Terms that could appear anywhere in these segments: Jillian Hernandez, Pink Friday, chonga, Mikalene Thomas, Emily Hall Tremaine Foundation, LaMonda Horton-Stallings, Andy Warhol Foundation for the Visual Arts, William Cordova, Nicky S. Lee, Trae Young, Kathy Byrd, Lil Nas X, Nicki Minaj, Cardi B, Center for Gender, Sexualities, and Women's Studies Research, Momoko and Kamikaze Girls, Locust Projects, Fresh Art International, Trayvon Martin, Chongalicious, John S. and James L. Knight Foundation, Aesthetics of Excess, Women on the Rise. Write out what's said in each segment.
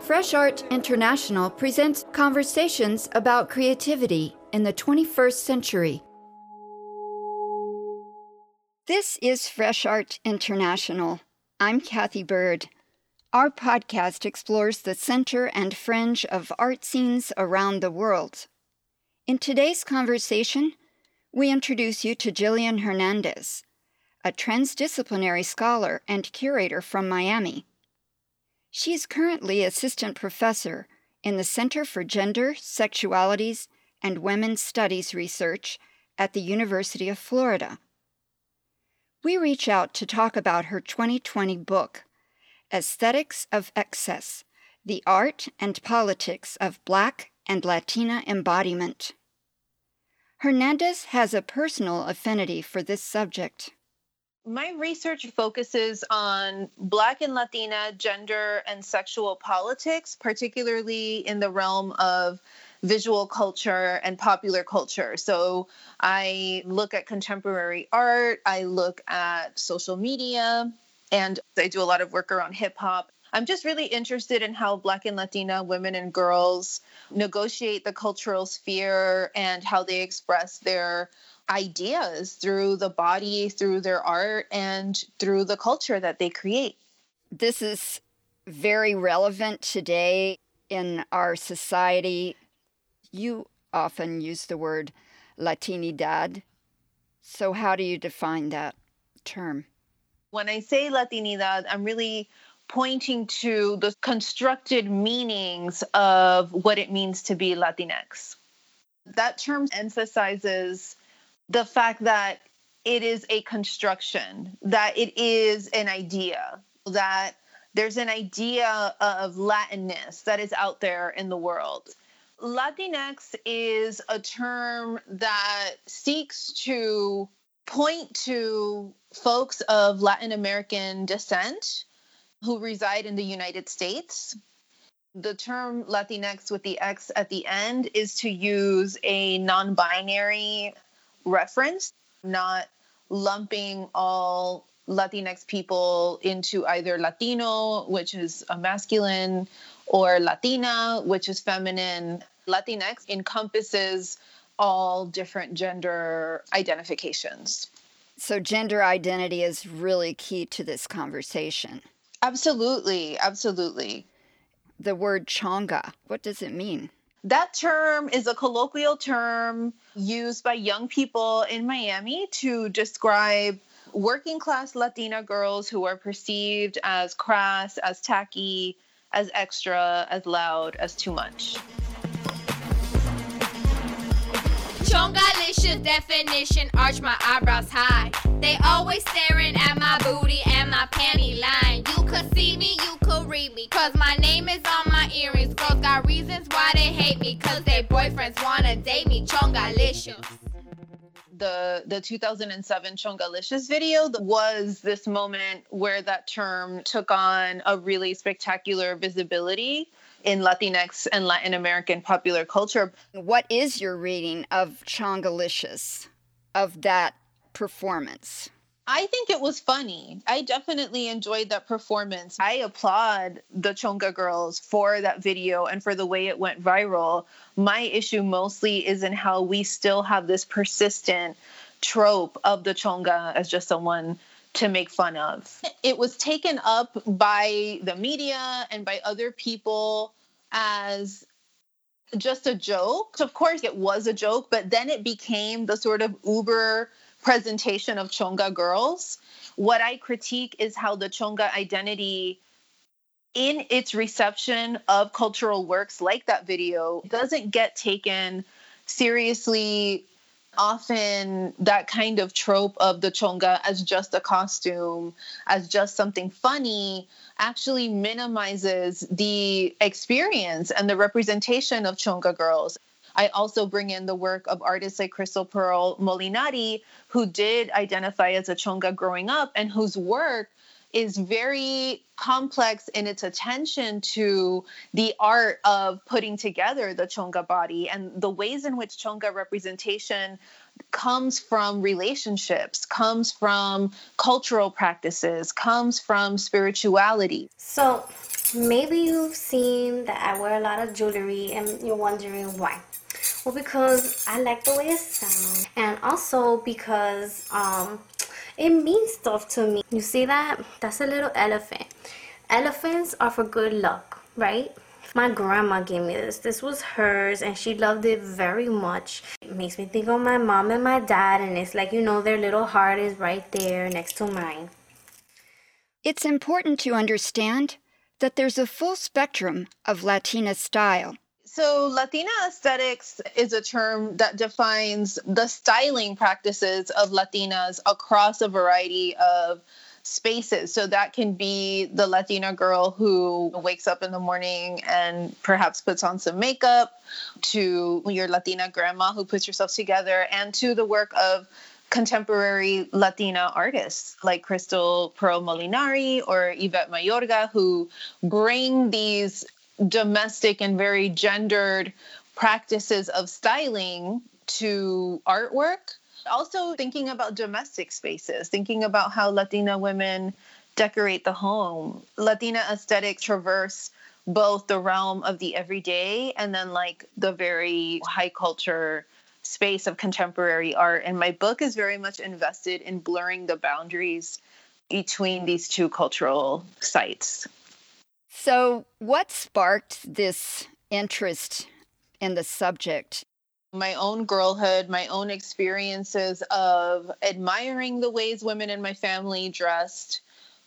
Fresh Art International presents conversations about creativity in the 21st century. This is Fresh Art International. I'm Kathy Byrd. Our podcast explores the center and fringe of art scenes around the world. In today's conversation, we introduce you to Jillian Hernandez, a transdisciplinary scholar and curator from Miami. She is currently assistant professor in the Center for Gender, Sexualities, and Women's Studies Research at the University of Florida. We reach out to talk about her 2020 book, Aesthetics of Excess: The Art and Politics of Black and Latina Embodiment. Hernandez has a personal affinity for this subject. My research focuses on Black and Latina gender and sexual politics, particularly in the realm of visual culture and popular culture. So I look at contemporary art, I look at social media, and I do a lot of work around hip hop. I'm just really interested in how Black and Latina women and girls negotiate the cultural sphere and how they express their ideas through the body, through their art, and through the culture that they create. This is very relevant today in our society. You often use the word Latinidad. So how do you define that term? When I say Latinidad, I'm really pointing to the constructed meanings of what it means to be Latinx. That term emphasizes the fact that it is a construction, that it is an idea, that there's an idea of Latinness that is out there in the world. Latinx is a term that seeks to point to folks of Latin American descent who reside in the United States. The term Latinx with the X at the end is to use a non-binary reference, not lumping all Latinx people into either Latino, which is a masculine, or Latina, which is feminine. Latinx encompasses all different gender identifications. So gender identity is really key to this conversation. Absolutely, absolutely. The word chonga, what does it mean? That term is a colloquial term used by young people in Miami to describe working class Latina girls who are perceived as crass, as tacky, as extra, as loud, as too much. Chongalicious definition, arch my eyebrows high. They always staring at my booty and my panty line. You could see me, you could read me, cause my name is on my earrings. Girls got reasons why they hate me, cause their boyfriends wanna date me. Chongalicious. The 2007 Chongalicious video was this moment where that term took on a really spectacular visibility in Latinx and Latin American popular culture. What is your reading of Chongalicious, of that performance? I think it was funny. I definitely enjoyed that performance. I applaud the Chonga girls for that video and for the way it went viral. My issue mostly is in how we still have this persistent trope of the Chonga as just someone to make fun of. It was taken up by the media and by other people as just a joke. Of course, it was a joke, but then it became the sort of uber presentation of Chonga girls. What I critique is how the Chonga identity, in its reception of cultural works like that video, doesn't get taken seriously. Often that kind of trope of the Chonga as just a costume, as just something funny, actually minimizes the experience and the representation of Chonga girls. I also bring in the work of artists like Crystal Pearl Molinari, who did identify as a Chonga growing up and whose work is very complex in its attention to the art of putting together the Chonga body and the ways in which Chonga representation comes from relationships, comes from cultural practices, comes from spirituality. So maybe you've seen that I wear a lot of jewelry and you're wondering why. Well, because I like the way it sounds, and also because it means stuff to me. You see that? That's a little elephant. Elephants are for good luck, right? My grandma gave me this. This was hers, and she loved it very much. It makes me think of my mom and my dad, and it's like, you know, their little heart is right there next to mine. It's important to understand that there's a full spectrum of Latina style. So Latina aesthetics is a term that defines the styling practices of Latinas across a variety of spaces. So that can be the Latina girl who wakes up in the morning and perhaps puts on some makeup, to your Latina grandma who puts herself together, and to the work of contemporary Latina artists like Crystal Pearl Molinari or Yvette Mayorga, who bring these domestic and very gendered practices of styling to artwork. Also thinking about domestic spaces, thinking about how Latina women decorate the home. Latina aesthetics traverse both the realm of the everyday and then like the very high culture space of contemporary art. And my book is very much invested in blurring the boundaries between these two cultural sites. So what sparked this interest in the subject? My own girlhood, my own experiences of admiring the ways women in my family dressed,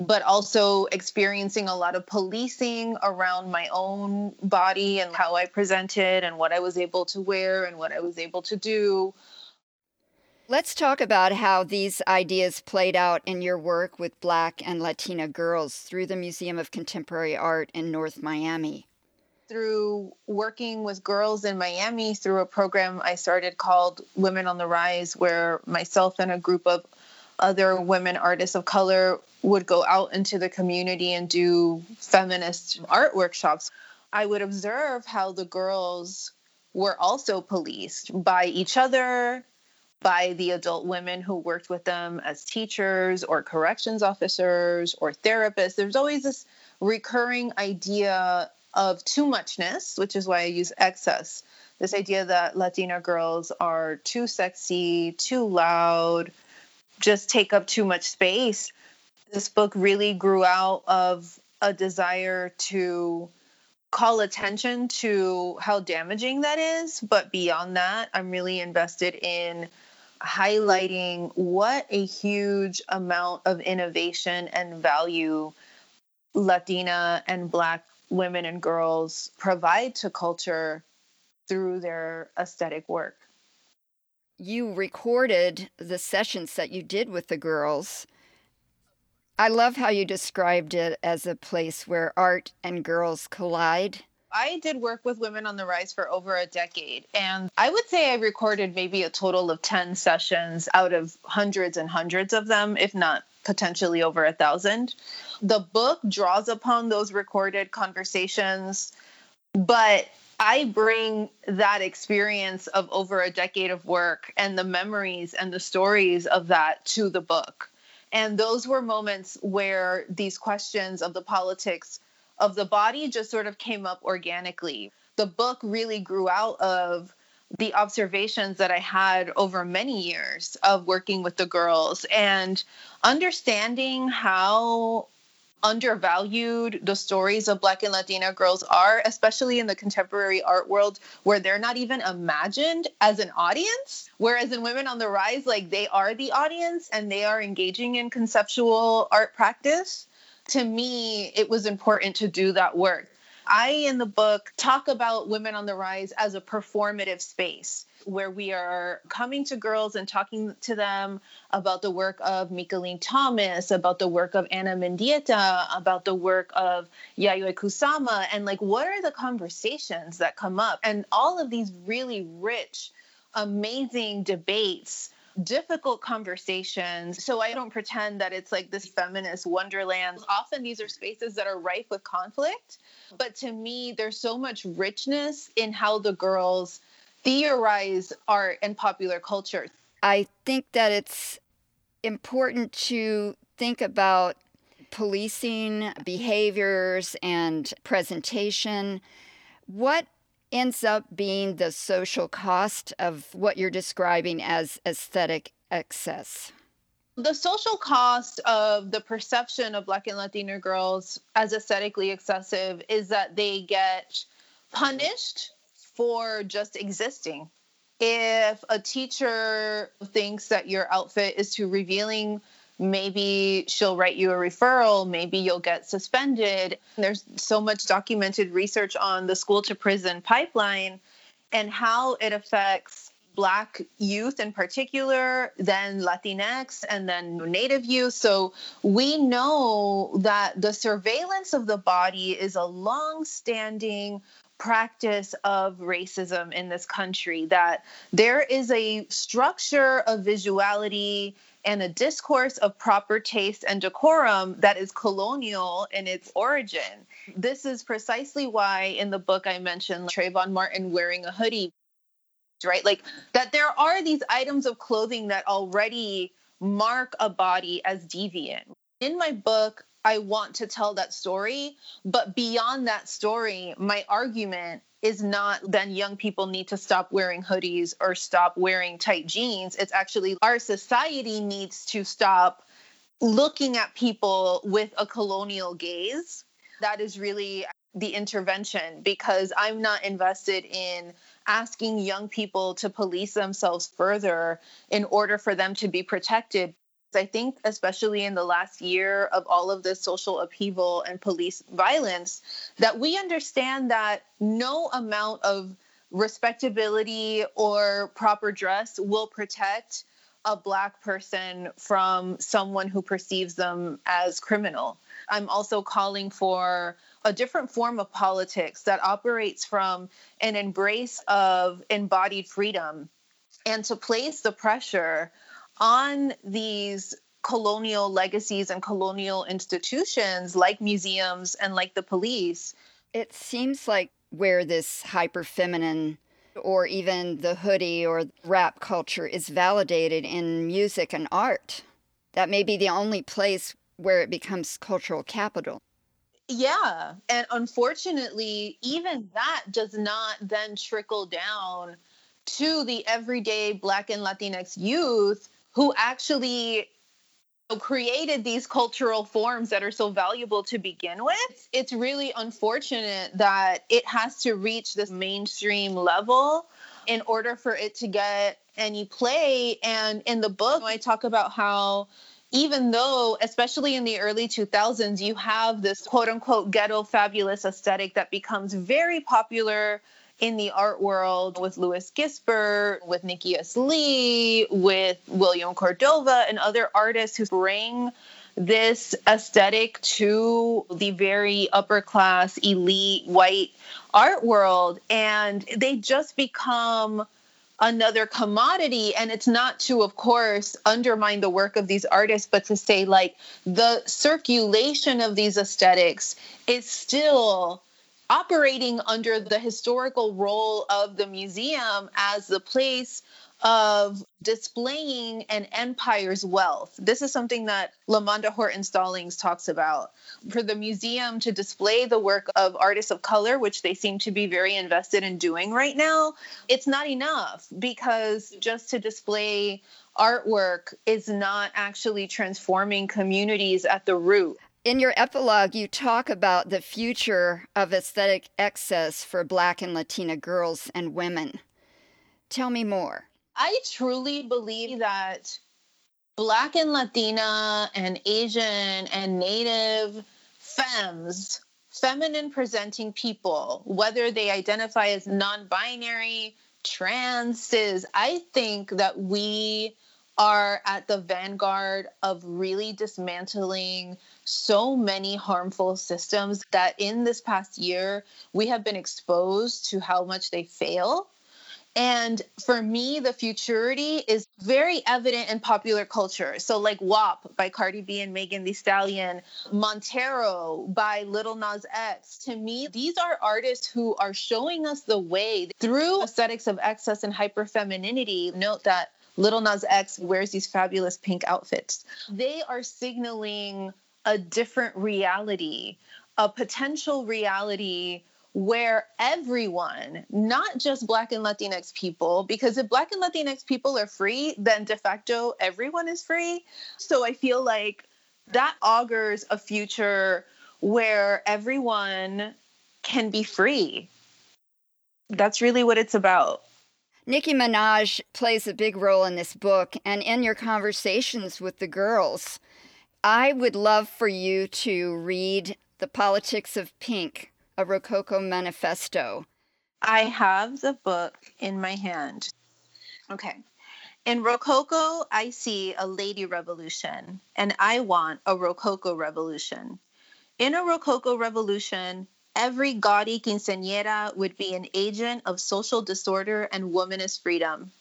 but also experiencing a lot of policing around my own body and how I presented and what I was able to wear and what I was able to do. Let's talk about how these ideas played out in your work with Black and Latina girls through the Museum of Contemporary Art in North Miami. Through working with girls in Miami through a program I started called Women on the Rise, where myself and a group of other women artists of color would go out into the community and do feminist art workshops, I would observe how the girls were also policed by each other, by the adult women who worked with them as teachers or corrections officers or therapists. There's always this recurring idea of too muchness, which is why I use excess. This idea that Latina girls are too sexy, too loud, just take up too much space. This book really grew out of a desire to call attention to how damaging that is. But beyond that, I'm really invested in highlighting what a huge amount of innovation and value Latina and Black women and girls provide to culture through their aesthetic work. You recorded the sessions that you did with the girls. I love how you described it as a place where art and girls collide. I did work with Women on the Rise for over a decade, and I would say I recorded maybe a total of 10 sessions out of hundreds and hundreds of them, if not potentially over 1,000. The book draws upon those recorded conversations, but I bring that experience of over a decade of work and the memories and the stories of that to the book. And those were moments where these questions of the politics of the body just sort of came up organically. The book really grew out of the observations that I had over many years of working with the girls and understanding how undervalued the stories of Black and Latina girls are, especially in the contemporary art world, where they're not even imagined as an audience. Whereas in Women on the Rise, like, they are the audience and they are engaging in conceptual art practice. To me, it was important to do that work. I, in the book, talk about Women on the Rise as a performative space where we are coming to girls and talking to them about the work of Mikalene Thomas, about the work of Anna Mendieta, about the work of Yayoi Kusama, and like, what are the conversations that come up? And all of these really rich, amazing debates, difficult conversations. So I don't pretend that it's like this feminist wonderland. Often these are spaces that are rife with conflict. But to me, there's so much richness in how the girls theorize art and popular culture. I think that it's important to think about policing behaviors and presentation. What ends up being the social cost of what you're describing as aesthetic excess? The social cost of the perception of Black and Latina girls as aesthetically excessive is that they get punished for just existing. If a teacher thinks that your outfit is too revealing, maybe she'll write you a referral, maybe you'll get suspended. There's so much documented research on the school to prison pipeline and how it affects Black youth in particular, then Latinx, and then Native youth. So we know that the surveillance of the body is a long-standing practice of racism in this country, that there is a structure of visuality and a discourse of proper taste and decorum that is colonial in its origin. This is precisely why in the book I mentioned Trayvon Martin wearing a hoodie, right? Like that there are these items of clothing that already mark a body as deviant. In my book, I want to tell that story, but beyond that story, my argument is not then young people need to stop wearing hoodies or stop wearing tight jeans. It's actually our society needs to stop looking at people with a colonial gaze. That is really the intervention, because I'm not invested in asking young people to police themselves further in order for them to be protected. I think especially in the last year of all of this social upheaval and police violence, that we understand that no amount of respectability or proper dress will protect a Black person from someone who perceives them as criminal. I'm also calling for a different form of politics that operates from an embrace of embodied freedom and to place the pressure on these colonial legacies and colonial institutions like museums and like the police. It seems like where this hyperfeminine or even the hoodie or rap culture is validated in music and art, that may be the only place where it becomes cultural capital. Yeah. And unfortunately, even that does not then trickle down to the everyday Black and Latinx youth who actually created these cultural forms that are so valuable to begin with. It's really unfortunate that it has to reach this mainstream level in order for it to get any play. And in the book, I talk about how even though, especially in the early 2000s, you have this quote-unquote ghetto fabulous aesthetic that becomes very popular in the art world with Louis Gispert, with Nicky S. Lee, with William Cordova, and other artists who bring this aesthetic to the very upper class, elite, white art world. And they just become another commodity. And it's not to, of course, undermine the work of these artists, but to say, like, the circulation of these aesthetics is still operating under the historical role of the museum as the place of displaying an empire's wealth. This is something that LaMonda Horton-Stallings talks about. For the museum to display the work of artists of color, which they seem to be very invested in doing right now, it's not enough, because just to display artwork is not actually transforming communities at the root. In your epilogue, you talk about the future of aesthetic excess for Black and Latina girls and women. Tell me more. I truly believe that Black and Latina and Asian and Native femmes, feminine presenting people, whether they identify as non-binary, trans, cis, I think that we are at the vanguard of really dismantling so many harmful systems that in this past year, we have been exposed to how much they fail. And for me, the futurity is very evident in popular culture. So like WAP by Cardi B and Megan Thee Stallion, Montero by Lil Nas X. To me, these are artists who are showing us the way through aesthetics of excess and hyperfemininity. Note that Lil Nas X wears these fabulous pink outfits. They are signaling a different reality, a potential reality where everyone, not just Black and Latinx people, because if Black and Latinx people are free, then de facto everyone is free. So I feel like that augurs a future where everyone can be free. That's really what it's about. Nicki Minaj plays a big role in this book and in your conversations with the girls. I would love for you to read The Politics of Pink, a Rococo Manifesto. I have the book in my hand. Okay. In Rococo, I see a lady revolution, and I want a Rococo revolution. In a Rococo revolution, every gaudy quinceañera would be an agent of social disorder and womanist freedom.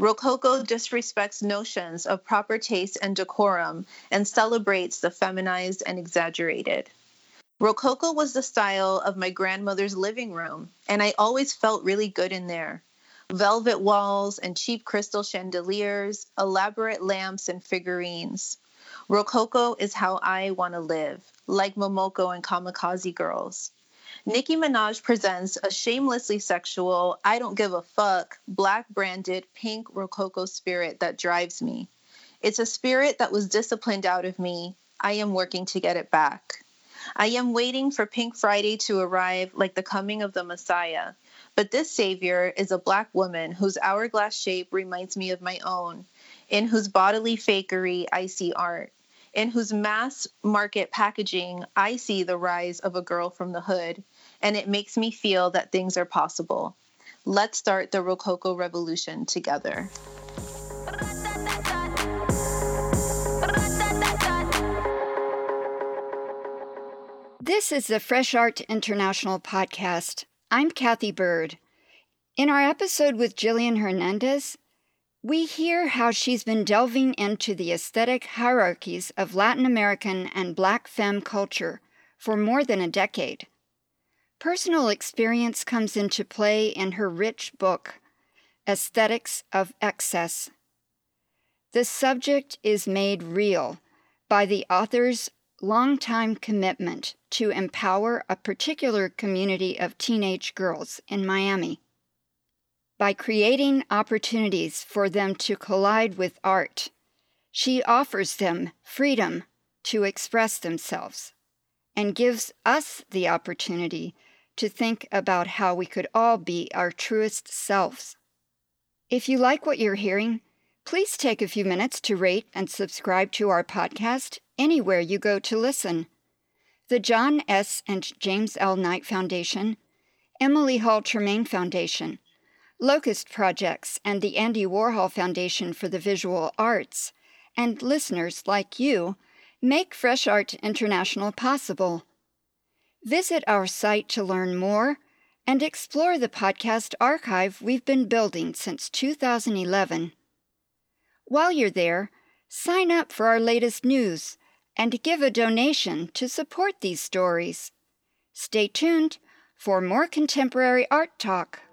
Rococo disrespects notions of proper taste and decorum and celebrates the feminized and exaggerated. Rococo was the style of my grandmother's living room, and I always felt really good in there. Velvet walls and cheap crystal chandeliers, elaborate lamps and figurines. Rococo is how I want to live, like Momoko and Kamikaze Girls. Nicki Minaj presents a shamelessly sexual, I don't give a fuck, Black-branded, pink Rococo spirit that drives me. It's a spirit that was disciplined out of me. I am working to get it back. I am waiting for Pink Friday to arrive like the coming of the Messiah. But this savior is a Black woman whose hourglass shape reminds me of my own, in whose bodily fakery I see art. In whose mass market packaging, I see the rise of a girl from the hood, and it makes me feel that things are possible. Let's start the Rococo revolution together. This is the Fresh Art International podcast. I'm Kathy Byrd. In our episode with Jillian Hernandez, we hear how she's been delving into the aesthetic hierarchies of Latin American and Black femme culture for more than a decade. Personal experience comes into play in her rich book, Aesthetics of Excess. The subject is made real by the author's longtime commitment to empower a particular community of teenage girls in Miami by creating opportunities for them to collide with art. She offers them freedom to express themselves and gives us the opportunity to think about how we could all be our truest selves. If you like what you're hearing, please take a few minutes to rate and subscribe to our podcast anywhere you go to listen. The John S. and James L. Knight Foundation, Emily Hall Tremaine Foundation, Locust Projects and the Andy Warhol Foundation for the Visual Arts, and listeners like you, make Fresh Art International possible. Visit our site to learn more and explore the podcast archive we've been building since 2011. While you're there, sign up for our latest news and give a donation to support these stories. Stay tuned for more contemporary art talk.